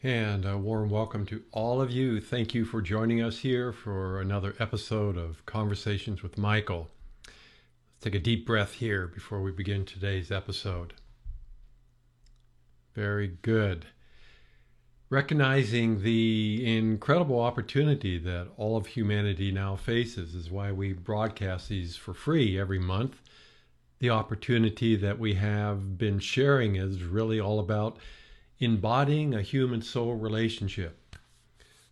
And a warm welcome to all of you. Thank you for joining us here for another episode of Conversations with Michael. Let's take a deep breath here before we begin today's episode. Very good. Recognizing the incredible opportunity that all of humanity now faces is why we broadcast these for free every month. The opportunity that we have been sharing is really all about embodying a human soul relationship.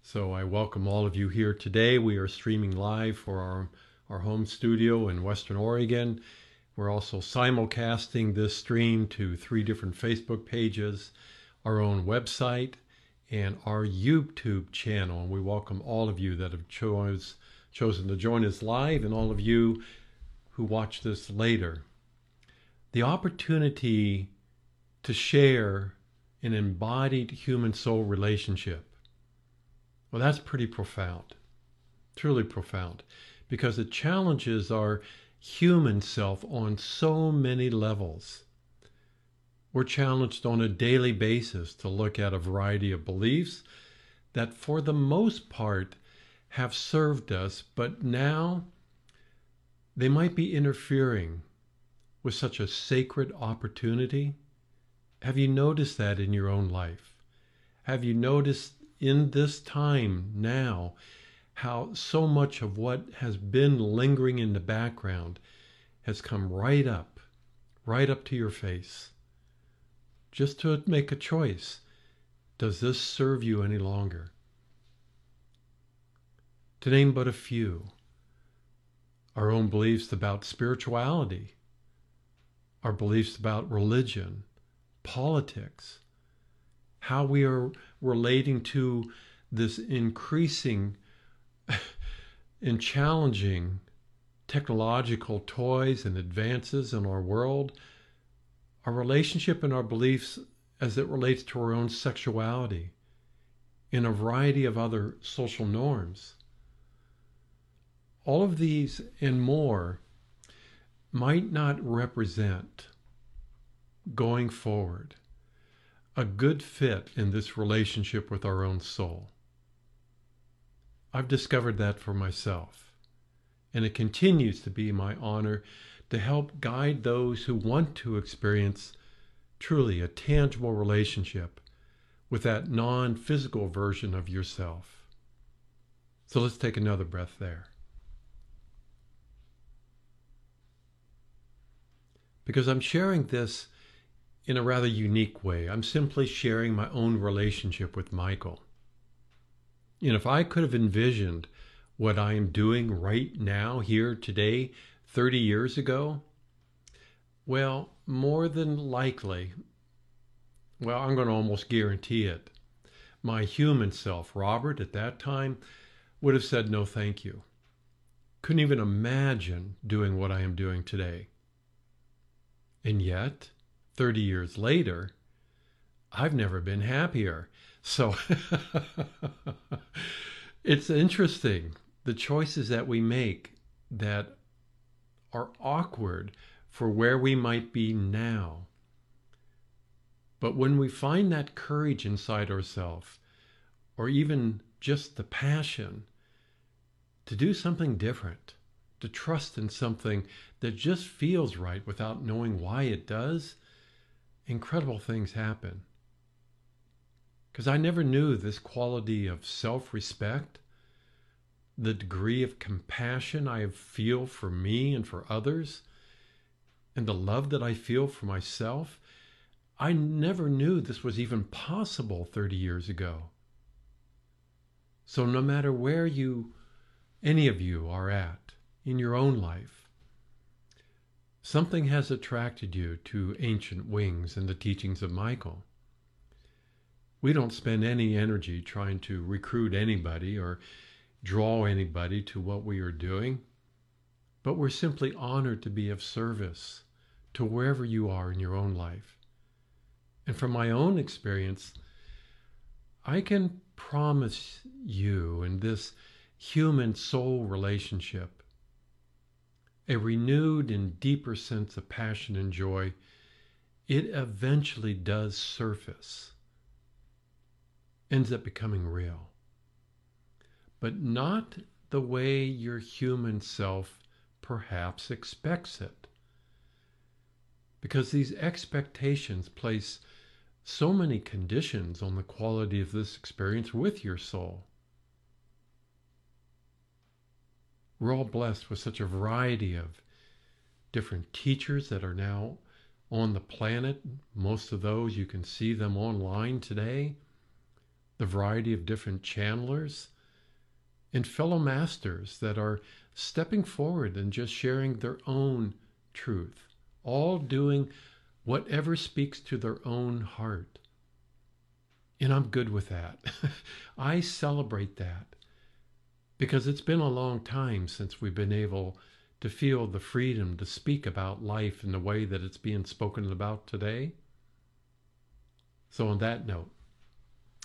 So I welcome all of you here today. We are streaming live for our home studio in Western Oregon. We're also simulcasting this stream to 3 different Facebook pages, our own website, and our YouTube channel. And we welcome all of you that have chosen to join us live and all of you who watch this later. The opportunity to share an embodied human soul relationship. Well, that's pretty profound, truly profound, because it challenges our human self on so many levels. We're challenged on a daily basis to look at a variety of beliefs that for the most part have served us, but now they might be interfering with such a sacred opportunity. Have you noticed that in your own life? Have you noticed in this time now how so much of what has been lingering in the background has come right up to your face? Just to make a choice. Does this serve you any longer? To name but a few. Our own beliefs about spirituality. Our beliefs about religion. Politics. How we are relating to this increasing and challenging technological toys and advances in our world. Our relationship and our beliefs as it relates to our own sexuality and a variety of other social norms. All of these and more might not represent, going forward, a good fit in this relationship with our own soul. I've discovered that for myself, and it continues to be my honor to help guide those who want to experience truly a tangible relationship with that non-physical version of yourself. So let's take another breath there. Because I'm sharing this in a rather unique way. I'm simply sharing my own relationship with Michael. And if I could have envisioned what I am doing right now, here today, 30 years ago, well, more than likely, well, I'm going to almost guarantee it, my human self, Robert, at that time, would have said no thank you. Couldn't even imagine doing what I am doing today. And yet, 30 years later, I've never been happier. So it's interesting, the choices that we make that are awkward for where we might be now. But when we find that courage inside ourselves, or even just the passion to do something different, to trust in something that just feels right without knowing why it does, incredible things happen. Because I never knew this quality of self-respect, the degree of compassion I feel for me and for others, and the love that I feel for myself. I never knew this was even possible 30 years ago. So no matter where any of you are at in your own life, something has attracted you to Ancient Wings and the teachings of Michael. We don't spend any energy trying to recruit anybody or draw anybody to what we are doing, but we're simply honored to be of service to wherever you are in your own life. And from my own experience, I can promise you in this human soul relationship a renewed and deeper sense of passion and joy. It eventually does surface. ends up becoming real, but not the way your human self perhaps expects it. Because these expectations place so many conditions on the quality of this experience with your soul. We're all blessed with such a variety of different teachers that are now on the planet. Most of those, you can see them online today. The variety of different channelers and fellow masters that are stepping forward and just sharing their own truth, all doing whatever speaks to their own heart. And I'm good with that. I celebrate that because it's been a long time since we've been able to feel the freedom to speak about life in the way that it's being spoken about today. So on that note,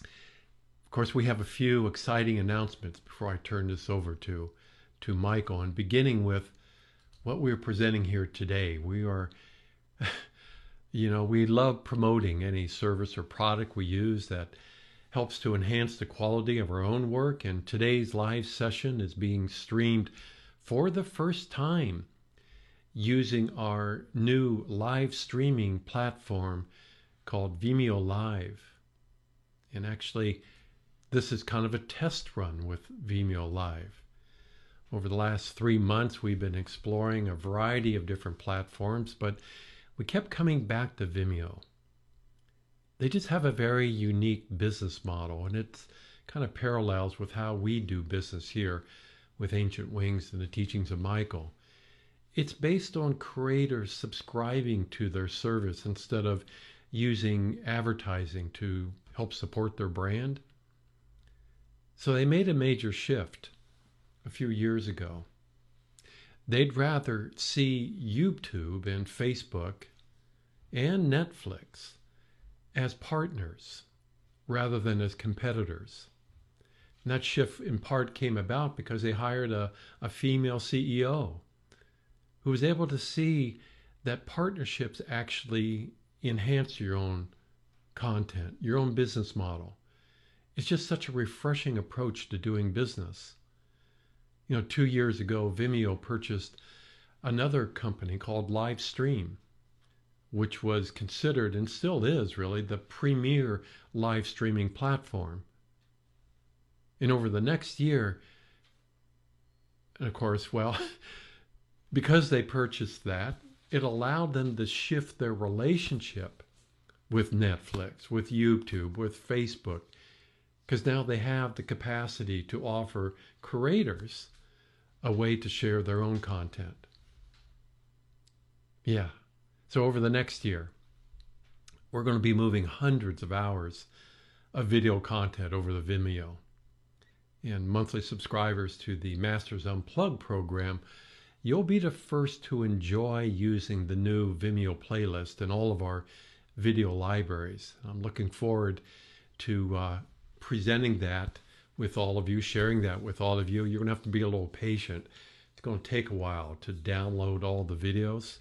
of course, we have a few exciting announcements before I turn this over to Michael, and beginning with what we're presenting here today. We are, you know, we love promoting any service or product we use that helps to enhance the quality of our own work. And today's live session is being streamed for the first time using our new live streaming platform called Vimeo Live. And actually, this is kind of a test run with Vimeo Live. Over the last 3 months, we've been exploring a variety of different platforms, but we kept coming back to Vimeo. They just have a very unique business model, and it kind of parallels with how we do business here with Ancient Wings and the teachings of Michael. It's based on creators subscribing to their service instead of using advertising to help support their brand. So they made a major shift a few years ago. They'd rather see YouTube and Facebook and Netflix as partners rather than as competitors. And that shift in part came about because they hired a female CEO who was able to see that partnerships actually enhance your own content, your own business model. It's just such a refreshing approach to doing business. You know, 2 years ago, Vimeo purchased another company called Livestream, which was considered, and still is really, the premier live streaming platform. And over the next year, and of course, well, because they purchased that, it allowed them to shift their relationship with Netflix, with YouTube, with Facebook, because now they have the capacity to offer creators a way to share their own content. Yeah. So over the next year, we're going to be moving hundreds of hours of video content over to Vimeo. And monthly subscribers to the Master's Unplug program, you'll be the first to enjoy using the new Vimeo playlist and all of our video libraries. I'm looking forward to presenting that with all of you, sharing that with all of you. You're gonna have to be a little patient. It's gonna take a while to download all the videos.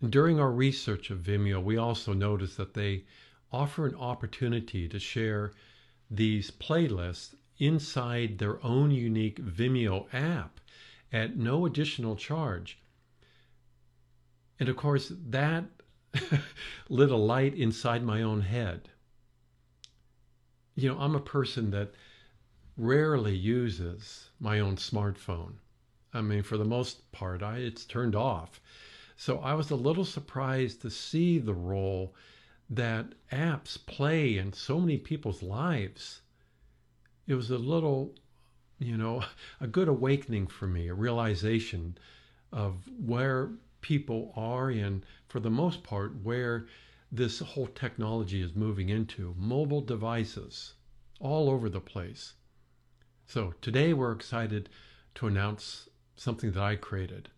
And during our research of Vimeo, we also noticed that they offer an opportunity to share these playlists inside their own unique Vimeo app at no additional charge. And of course, that lit a light inside my own head. You know, I'm a person that rarely uses my own smartphone. I mean, for the most part, it's turned off. So I was a little surprised to see the role that apps play in so many people's lives. It was a little, you know, a good awakening for me, a realization of where people are and, for the most part, where this whole technology is moving into mobile devices all over the place. So today we're excited to announce something that I created.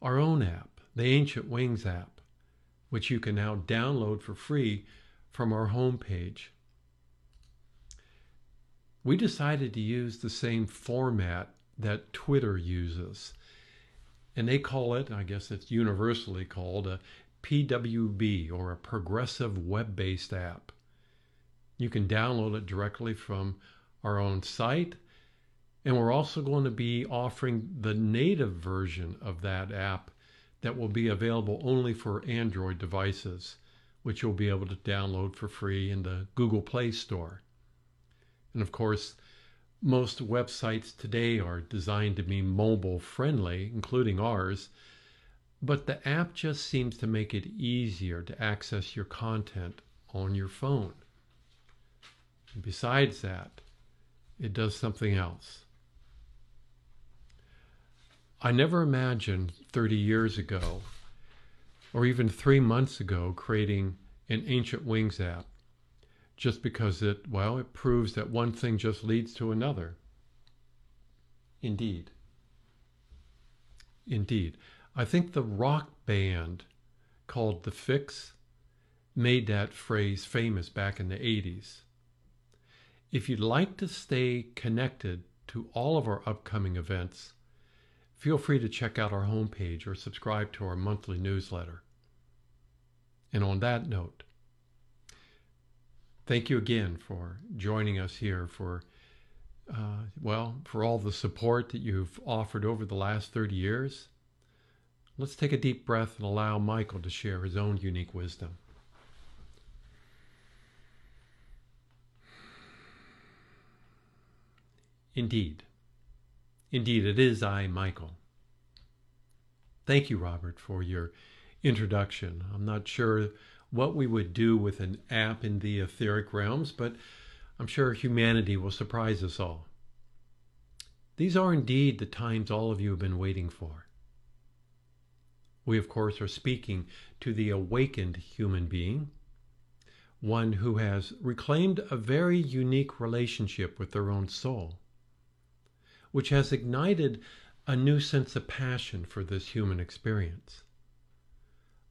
Our own app, the Ancient Wings app, which you can now download for free from our homepage. We decided to use the same format that Twitter uses. And they call it, I guess it's universally called, a PWB, or a progressive web-based app. You can download it directly from our own site. And we're also going to be offering the native version of that app that will be available only for Android devices, which you'll be able to download for free in the Google Play Store. And of course, most websites today are designed to be mobile friendly, including ours, but the app just seems to make it easier to access your content on your phone. And besides that, it does something else. I never imagined 30 years ago, or even 3 months ago, creating an Ancient Wings app, just because it proves that one thing just leads to another. Indeed. I think the rock band called The Fix made that phrase famous back in the 80s. If you'd like to stay connected to all of our upcoming events, feel free to check out our homepage or subscribe to our monthly newsletter. And on that note, thank you again for joining us here for all the support that you've offered over the last 30 years. Let's take a deep breath and allow Michael to share his own unique wisdom. Indeed, it is I, Michael. Thank you, Robert, for your introduction. I'm not sure what we would do with an app in the etheric realms, but I'm sure humanity will surprise us all. These are indeed the times all of you have been waiting for. We, of course, are speaking to the awakened human being, one who has reclaimed a very unique relationship with their own soul, which has ignited a new sense of passion for this human experience,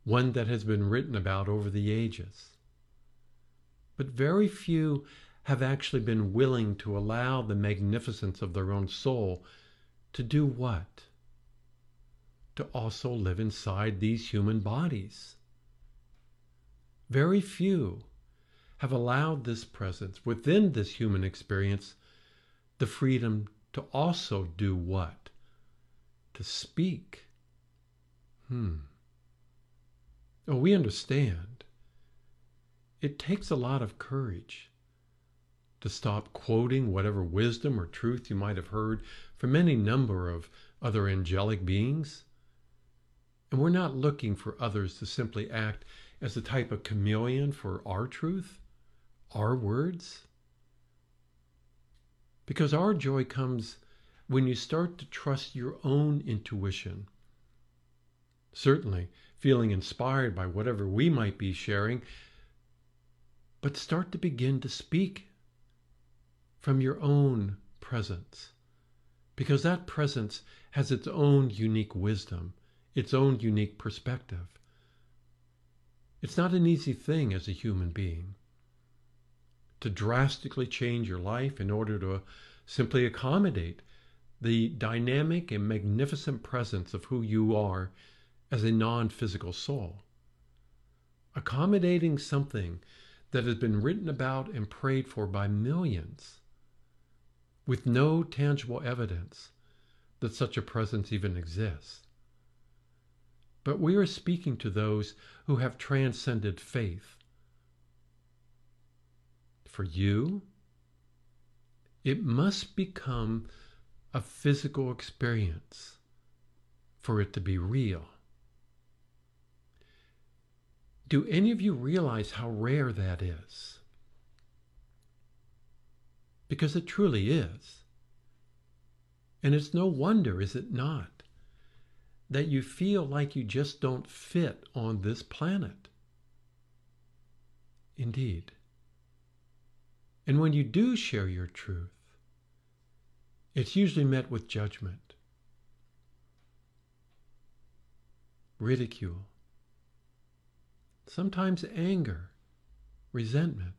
one that has been written about over the ages. But very few have actually been willing to allow the magnificence of their own soul to do what? To also live inside these human bodies. Very few have allowed this presence within this human experience, the freedom to also do what? To speak. Oh, we understand. It takes a lot of courage to stop quoting whatever wisdom or truth you might have heard from any number of other angelic beings. And we're not looking for others to simply act as a type of chameleon for our truth, our words. Because our joy comes when you start to trust your own intuition. Certainly, feeling inspired by whatever we might be sharing, but start to begin to speak from your own presence, because that presence has its own unique wisdom, its own unique perspective. It's not an easy thing as a human being to drastically change your life in order to simply accommodate the dynamic and magnificent presence of who you are as a non-physical soul. Accommodating something that has been written about and prayed for by millions, with no tangible evidence that such a presence even exists. But we are speaking to those who have transcended faith. For you, it must become a physical experience for it to be real. Do any of you realize how rare that is? Because it truly is. And it's no wonder, is it not, that you feel like you just don't fit on this planet. Indeed. And when you do share your truth, it's usually met with judgment, ridicule, sometimes anger, resentment.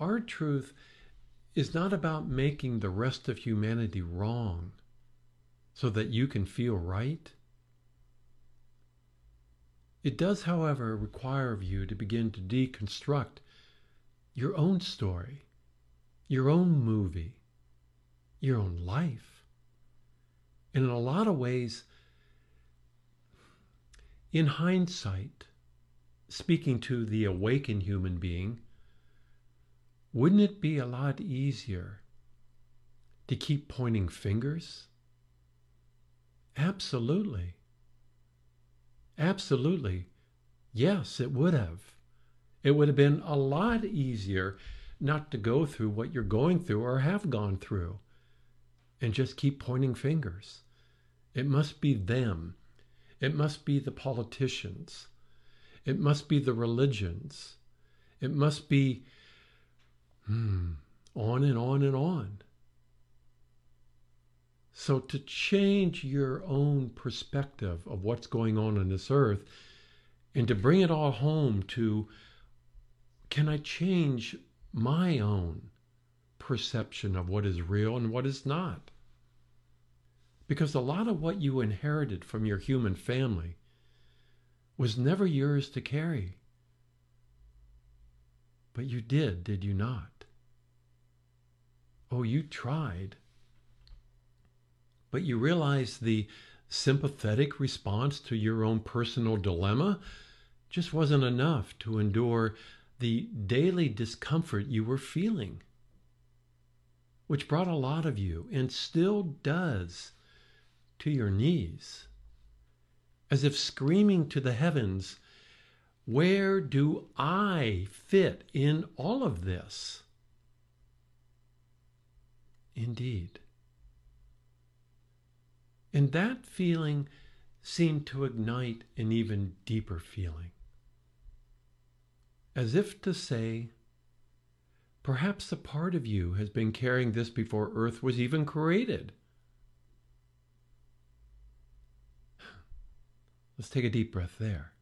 Our truth is not about making the rest of humanity wrong so that you can feel right. It does, however, require of you to begin to deconstruct your own story, your own movie, your own life. And in a lot of ways, in hindsight, speaking to the awakened human being, wouldn't it be a lot easier to keep pointing fingers? Absolutely. Absolutely. Yes, it would have. It would have been a lot easier not to go through what you're going through or have gone through and just keep pointing fingers. It must be them. It must be the politicians. It must be the religions. It must be on and on and on. So to change your own perspective of what's going on this earth and to bring it all home to, can I change my own perception of what is real and what is not? Because a lot of what you inherited from your human family was never yours to carry. But you did you not? Oh, you tried. But you realized the sympathetic response to your own personal dilemma just wasn't enough to endure the daily discomfort you were feeling, which brought a lot of you, and still does, to your knees, as if screaming to the heavens, where do I fit in all of this? Indeed. And that feeling seemed to ignite an even deeper feeling, as if to say, perhaps a part of you has been carrying this before Earth was even created. Let's take a deep breath there.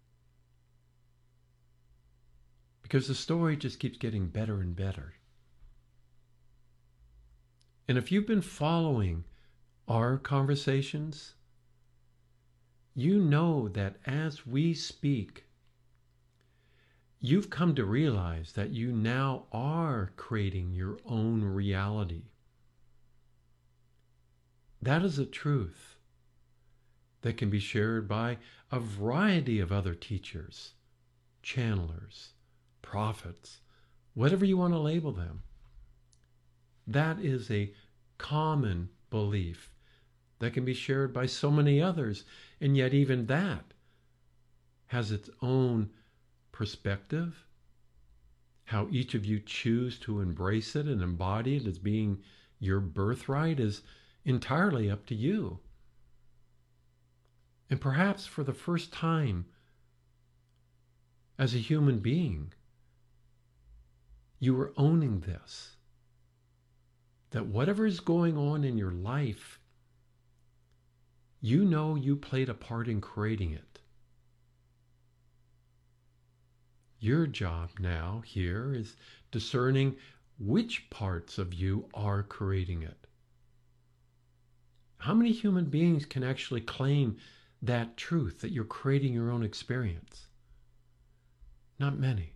Because the story just keeps getting better and better. And if you've been following our conversations, you know that as we speak, you've come to realize that you now are creating your own reality. That is a truth that can be shared by a variety of other teachers, channelers, prophets, whatever you want to label them. That is a common belief that can be shared by so many others, and yet even that has its own perspective, how each of you choose to embrace it and embody it as being your birthright is entirely up to you. And perhaps for the first time as a human being, you were owning this, that whatever is going on in your life, you know you played a part in creating it. Your job now here is discerning which parts of you are creating it. How many human beings can actually claim that truth, that you're creating your own experience? Not many.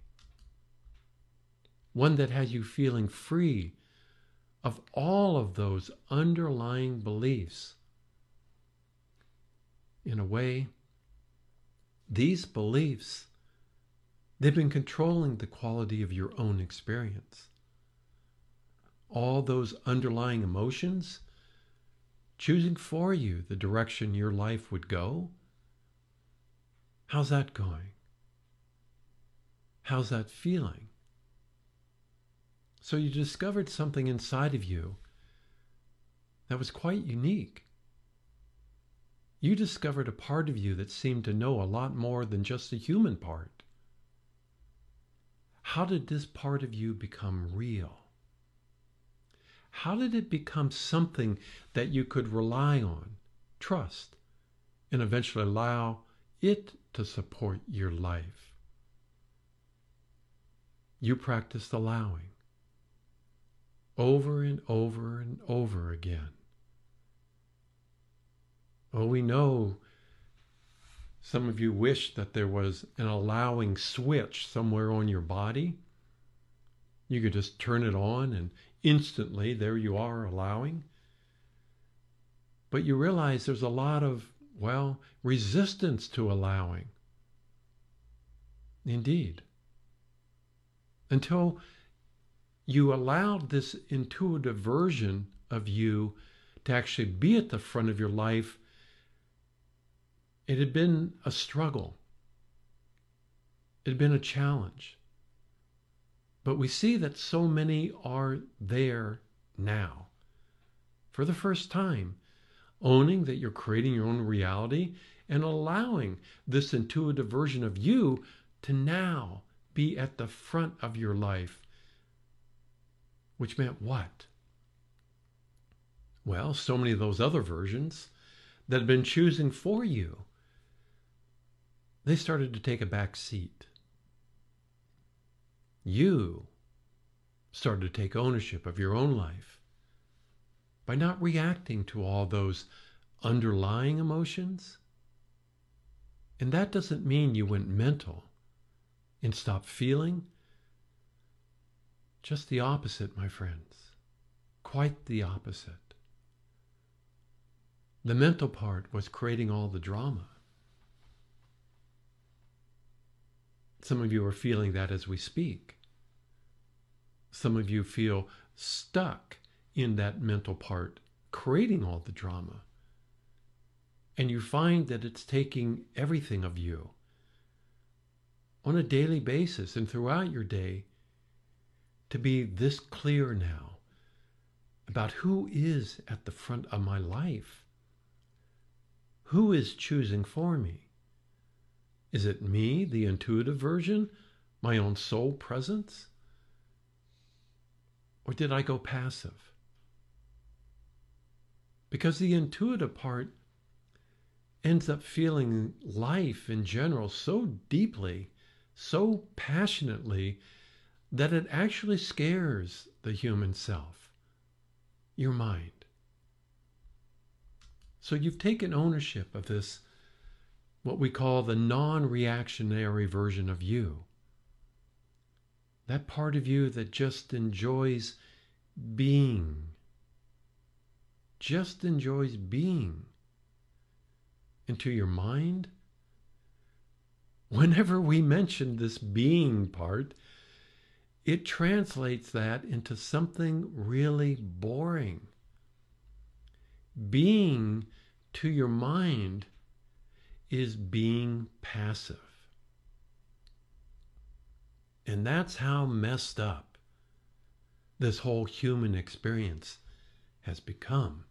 One that has you feeling free of all of those underlying beliefs. In a way, these beliefs, they've been controlling the quality of your own experience. All those underlying emotions, choosing for you the direction your life would go. How's that going? How's that feeling? So you discovered something inside of you that was quite unique. You discovered a part of you that seemed to know a lot more than just the human part. How did this part of you become real? How did it become something that you could rely on, trust, and eventually allow it to support your life? You practiced allowing. Over and over and over again. Oh, we know Some of you wish that there was an allowing switch somewhere on your body. You could just turn it on and instantly there you are allowing. But you realize there's a lot of, well, resistance to allowing. Indeed. Until you allowed this intuitive version of you to actually be at the front of your life, it had been a struggle. It had been a challenge. But we see that so many are there now. For the first time, owning that you're creating your own reality and allowing this intuitive version of you to now be at the front of your life. Which meant what? Well, so many of those other versions that had been choosing for you, they started to take a back seat. You started to take ownership of your own life by not reacting to all those underlying emotions. And that doesn't mean you went mental and stopped feeling. Just the opposite, my friends. Quite the opposite. The mental part was creating all the drama. Some of you are feeling that as we speak. Some of you feel stuck in that mental part, creating all the drama. And you find that it's taking everything of you on a daily basis and throughout your day to be this clear now about who is at the front of my life. Who is choosing for me? Is it me, the intuitive version, my own soul presence? Or did I go passive? Because the intuitive part ends up feeling life in general so deeply, so passionately, that it actually scares the human self, your mind. So you've taken ownership of this, what we call the non-reactionary version of you. That part of you that just enjoys being. Just enjoys being. And to your mind, whenever we mention this being part, it translates that into something really boring. Being to your mind is being passive. And that's how messed up this whole human experience has become.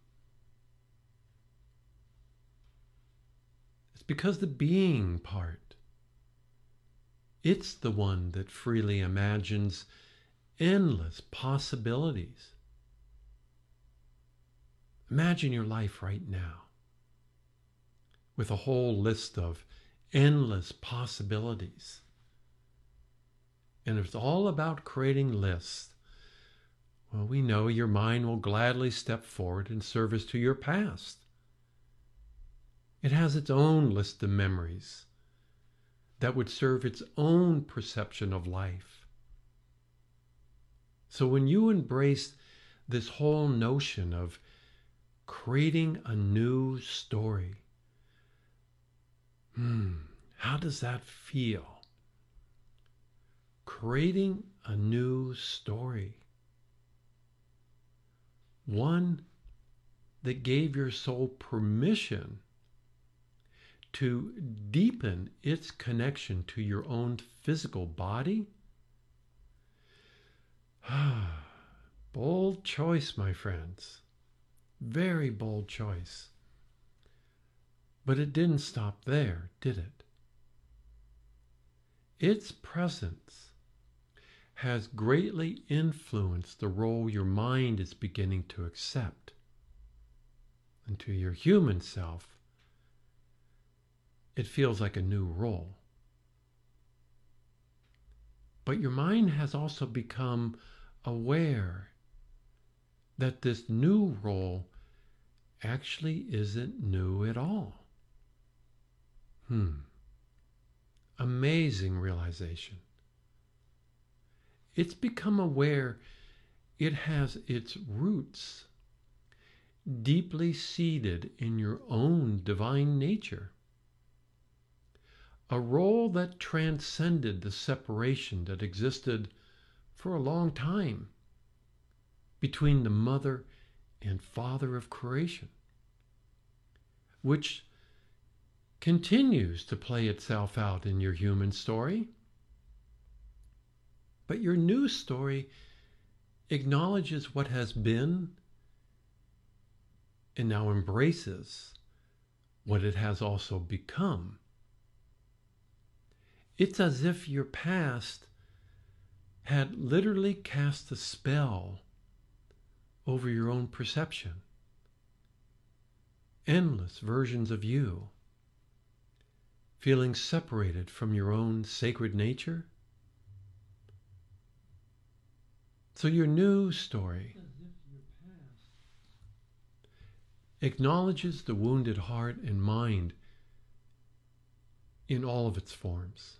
It's because the being part, it's the one that freely imagines endless possibilities. Imagine your life right now with a whole list of endless possibilities. And if it's all about creating lists, well, we know your mind will gladly step forward in service to your past. It has its own list of memories that would serve its own perception of life. So when you embrace this whole notion of creating a new story. How does that feel? Creating a new story. One that gave your soul permission to deepen its connection to your own physical body. Bold choice, my friends. Very bold choice. But it didn't stop there, did it? Its presence has greatly influenced the role your mind is beginning to accept. And to your human self, it feels like a new role. But your mind has also become aware that this new role actually isn't new at all. amazing realization. It's become aware it has its roots deeply seated in your own divine nature, a role that transcended the separation that existed for a long time between the mother and father of creation, which continues to play itself out in your human story. But your new story acknowledges what has been and now embraces what it has also become. It's as if your past had literally cast a spell over your own perception. Endless versions of you, feeling separated from your own sacred nature. So your new story acknowledges the wounded heart and mind in all of its forms.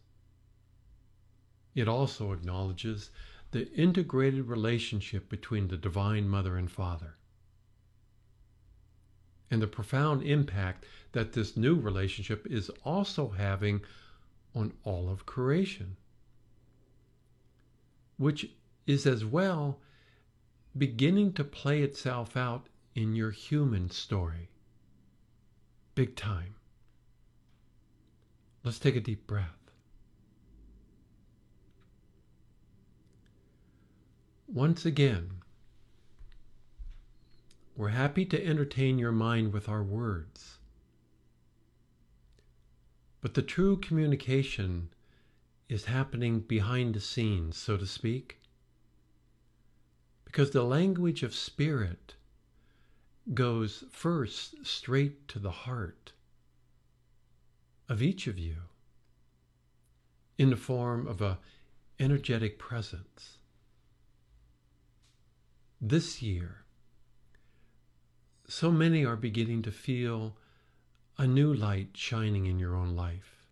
It also acknowledges the integrated relationship between the Divine Mother and Father, and the profound impact that this new relationship is also having on all of creation, which is as well beginning to play itself out in your human story, big time. Let's take a deep breath. Once again, we're happy to entertain your mind with our words, but the true communication is happening behind the scenes, so to speak, because the language of spirit goes first straight to the heart of each of you in the form of an energetic presence. This year, so many are beginning to feel a new light shining in your own life.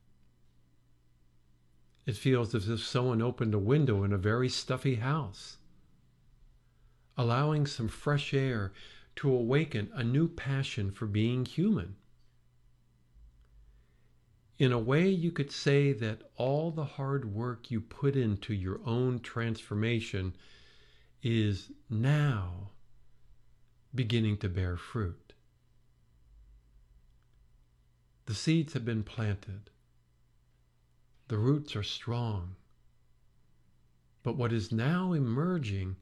It feels as if someone opened a window in a very stuffy house, allowing some fresh air to awaken a new passion for being human. In a way, you could say that all the hard work you put into your own transformation is now beginning to bear fruit. The seeds have been planted. The roots are strong. But what is now emerging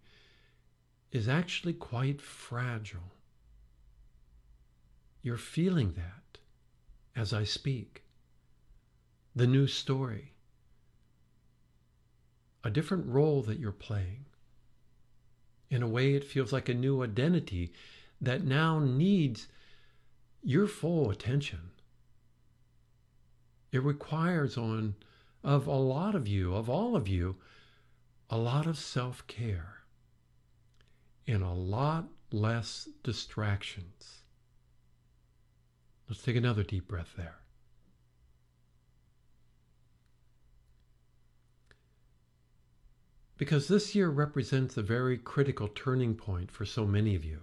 is actually quite fragile. You're feeling that as I speak. The new story, a different role that you're playing. In a way, it feels like a new identity that now needs your full attention. It requires of all of you, a lot of self-care and a lot less distractions. Let's take another deep breath there. Because this year represents a very critical turning point for so many of you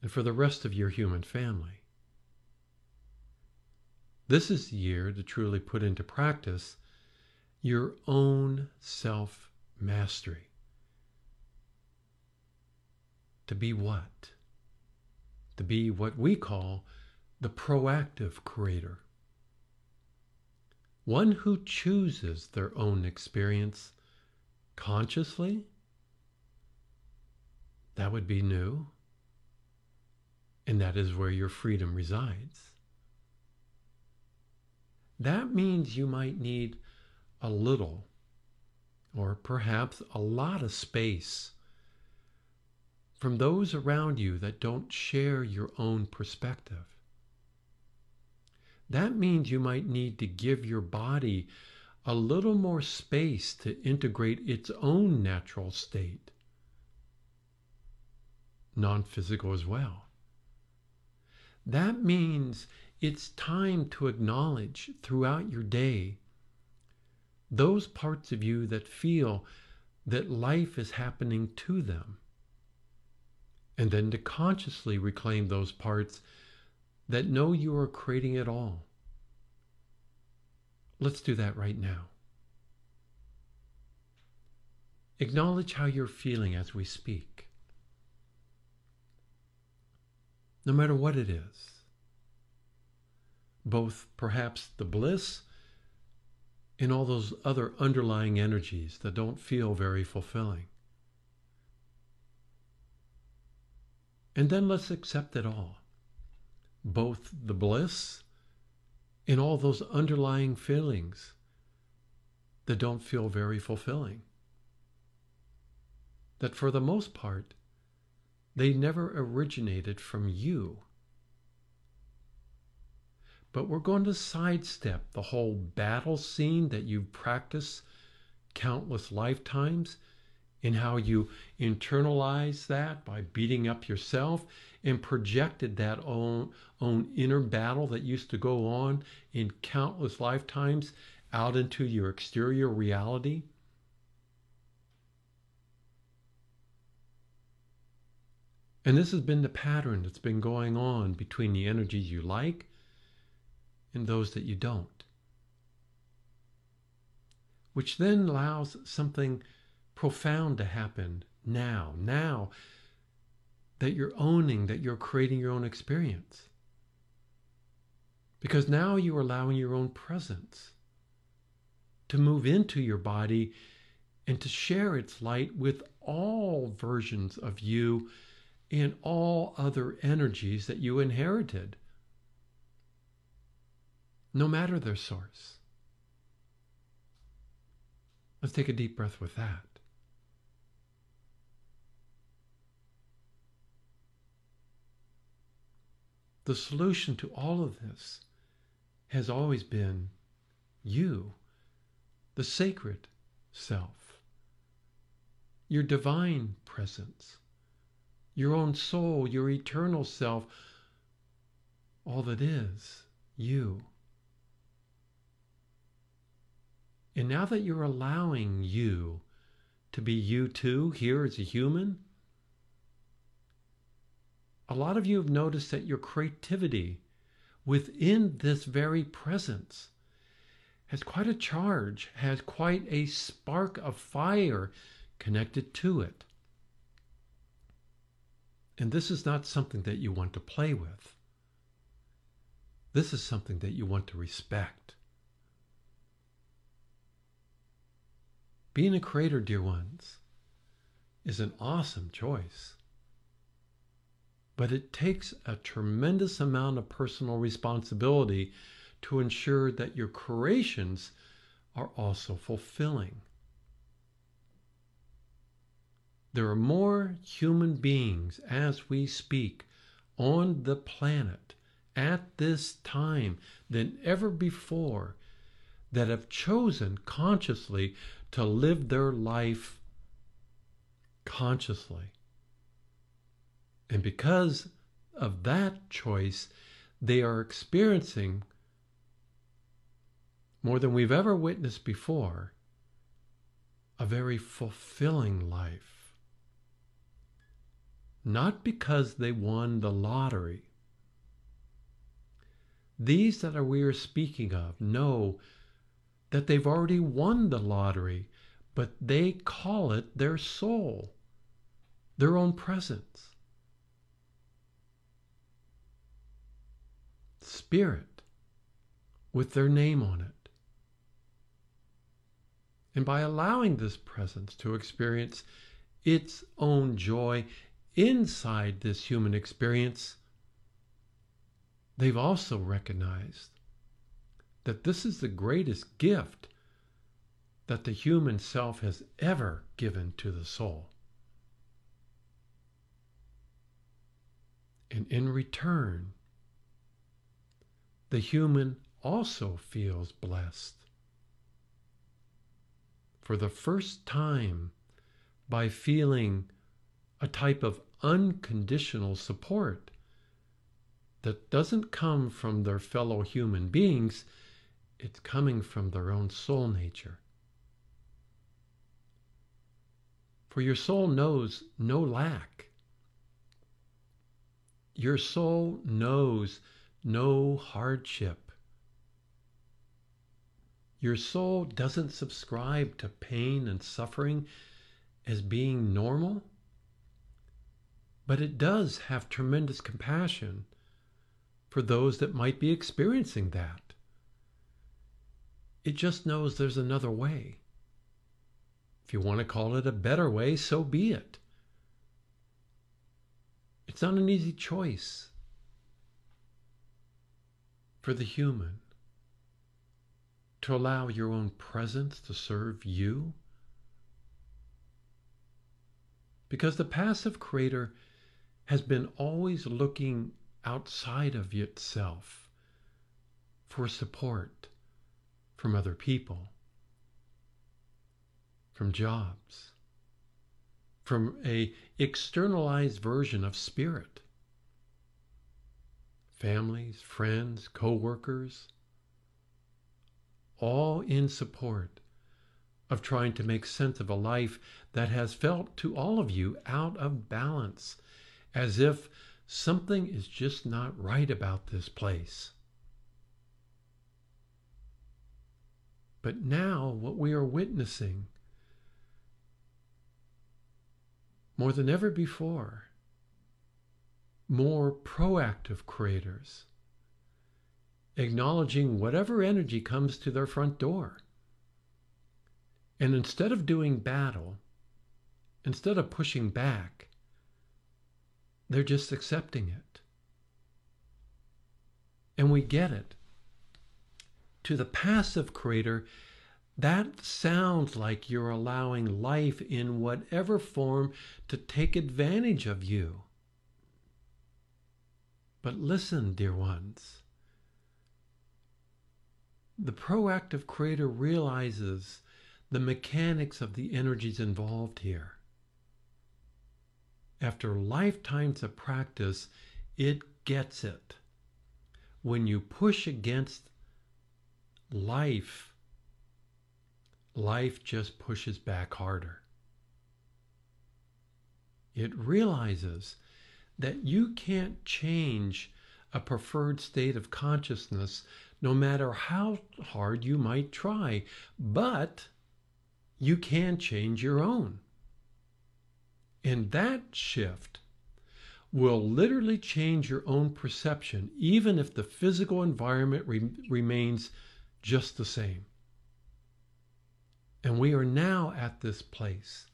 and for the rest of your human family. This is the year to truly put into practice your own self-mastery. To be what? To be what we call the proactive creator. One who chooses their own experience consciously, that would be new, and that is where your freedom resides. That means you might need a little, or perhaps a lot of space from those around you that don't share your own perspective. That means you might need to give your body a little more space to integrate its own natural state, non-physical as well. That means It's time to acknowledge throughout your day those parts of you that feel that life is happening to them, and then to consciously reclaim those parts that know you are creating it all. Let's do that right now. Acknowledge how you're feeling as we speak, no matter what it is, both perhaps the bliss and all those other underlying energies that don't feel very fulfilling. And then let's accept it all, both the bliss and all those underlying feelings that don't feel very fulfilling, that for the most part, they never originated from you. But we're going to sidestep the whole battle scene that you've practiced countless lifetimes in how you internalize that by beating up yourself and projected that own inner battle that used to go on in countless lifetimes out into your exterior reality. And this has been the pattern that's been going on between the energies you like and those that you don't, which then allows something profound to happen now that you're owning, that you're creating your own experience. Because now you're allowing your own presence to move into your body and to share its light with all versions of you and all other energies that you inherited, no matter their source. Let's take a deep breath with that. The solution to all of this has always been you, the sacred self, your divine presence, your own soul, your eternal self, all that is you. And now that you're allowing you to be you too, here as a human, a lot of you have noticed that your creativity within this very presence has quite a charge, has quite a spark of fire connected to it. And this is not something that you want to play with. This is something that you want to respect. Being a creator, dear ones, is an awesome choice, but it takes a tremendous amount of personal responsibility to ensure that your creations are also fulfilling. There are more human beings as we speak on the planet at this time than ever before that have chosen consciously to live their life consciously. And because of that choice, they are experiencing more than we've ever witnessed before, a very fulfilling life. Not because they won the lottery. These that we are speaking of know that they've already won the lottery, but they call it their soul, their own presence. Spirit, with their name on it. And by allowing this presence to experience its own joy inside this human experience, they've also recognized that this is the greatest gift that the human self has ever given to the soul. And in return, the human also feels blessed. For the first time, by feeling a type of unconditional support that doesn't come from their fellow human beings. It's coming from their own soul nature. For your soul knows no lack. Your soul knows no hardship. Your soul doesn't subscribe to pain and suffering as being normal, but it does have tremendous compassion for those that might be experiencing that. It just knows there's another way. If you want to call it a better way, so be it. It's not an easy choice for the human to allow your own presence to serve you, because the passive creator has been always looking outside of itself for support from other people, from jobs, from an externalized version of spirit. Families, friends, co-workers, all in support of trying to make sense of a life that has felt to all of you out of balance, as if something is just not right about this place. But now what we are witnessing more than ever before, more proactive creators acknowledging whatever energy comes to their front door. And instead of doing battle, instead of pushing back, they're just accepting it. And we get it. To the passive creator, that sounds like you're allowing life in whatever form to take advantage of you. But listen, dear ones. The proactive creator realizes the mechanics of the energies involved here. After lifetimes of practice, it gets it. When you push against life, life just pushes back harder. It realizes that you can't change a preferred state of consciousness no matter how hard you might try, but you can change your own. And that shift will literally change your own perception, even if the physical environment remains just the same. And we are now at this place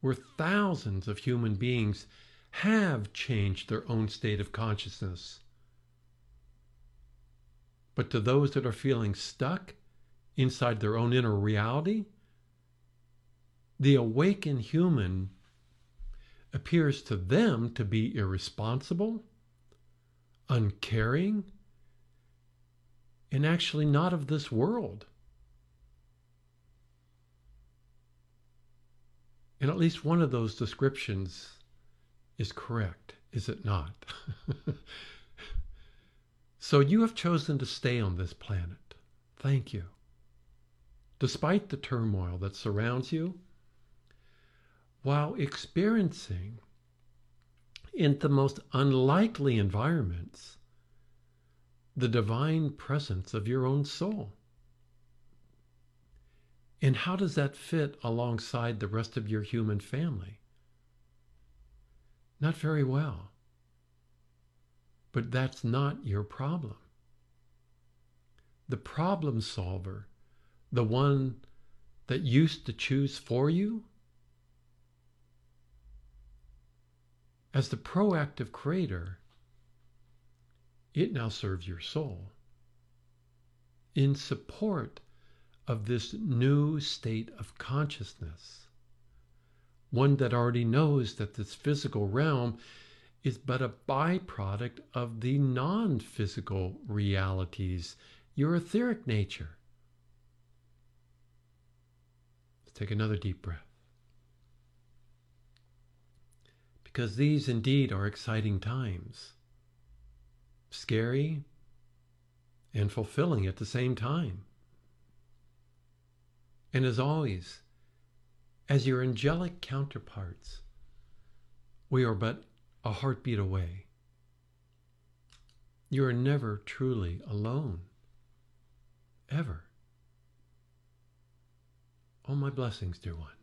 where thousands of human beings have changed their own state of consciousness. But to those that are feeling stuck inside their own inner reality, the awakened human appears to them to be irresponsible, uncaring, and actually not of this world. And at least one of those descriptions is correct, is it not? So you have chosen to stay on this planet. Thank you. Despite the turmoil that surrounds you, while experiencing in the most unlikely environments the divine presence of your own soul. And how does that fit alongside the rest of your human family? Not very well. But that's not your problem. The problem solver, the one that used to choose for you, as the proactive creator, it now serves your soul in support of this new state of consciousness, one that already knows that this physical realm is but a byproduct of the non-physical realities, your etheric nature. Let's take another deep breath, because these indeed are exciting times. scary and fulfilling at the same time. And as always, as your angelic counterparts, we are but a heartbeat away. You are never truly alone, ever. All my blessings, dear one.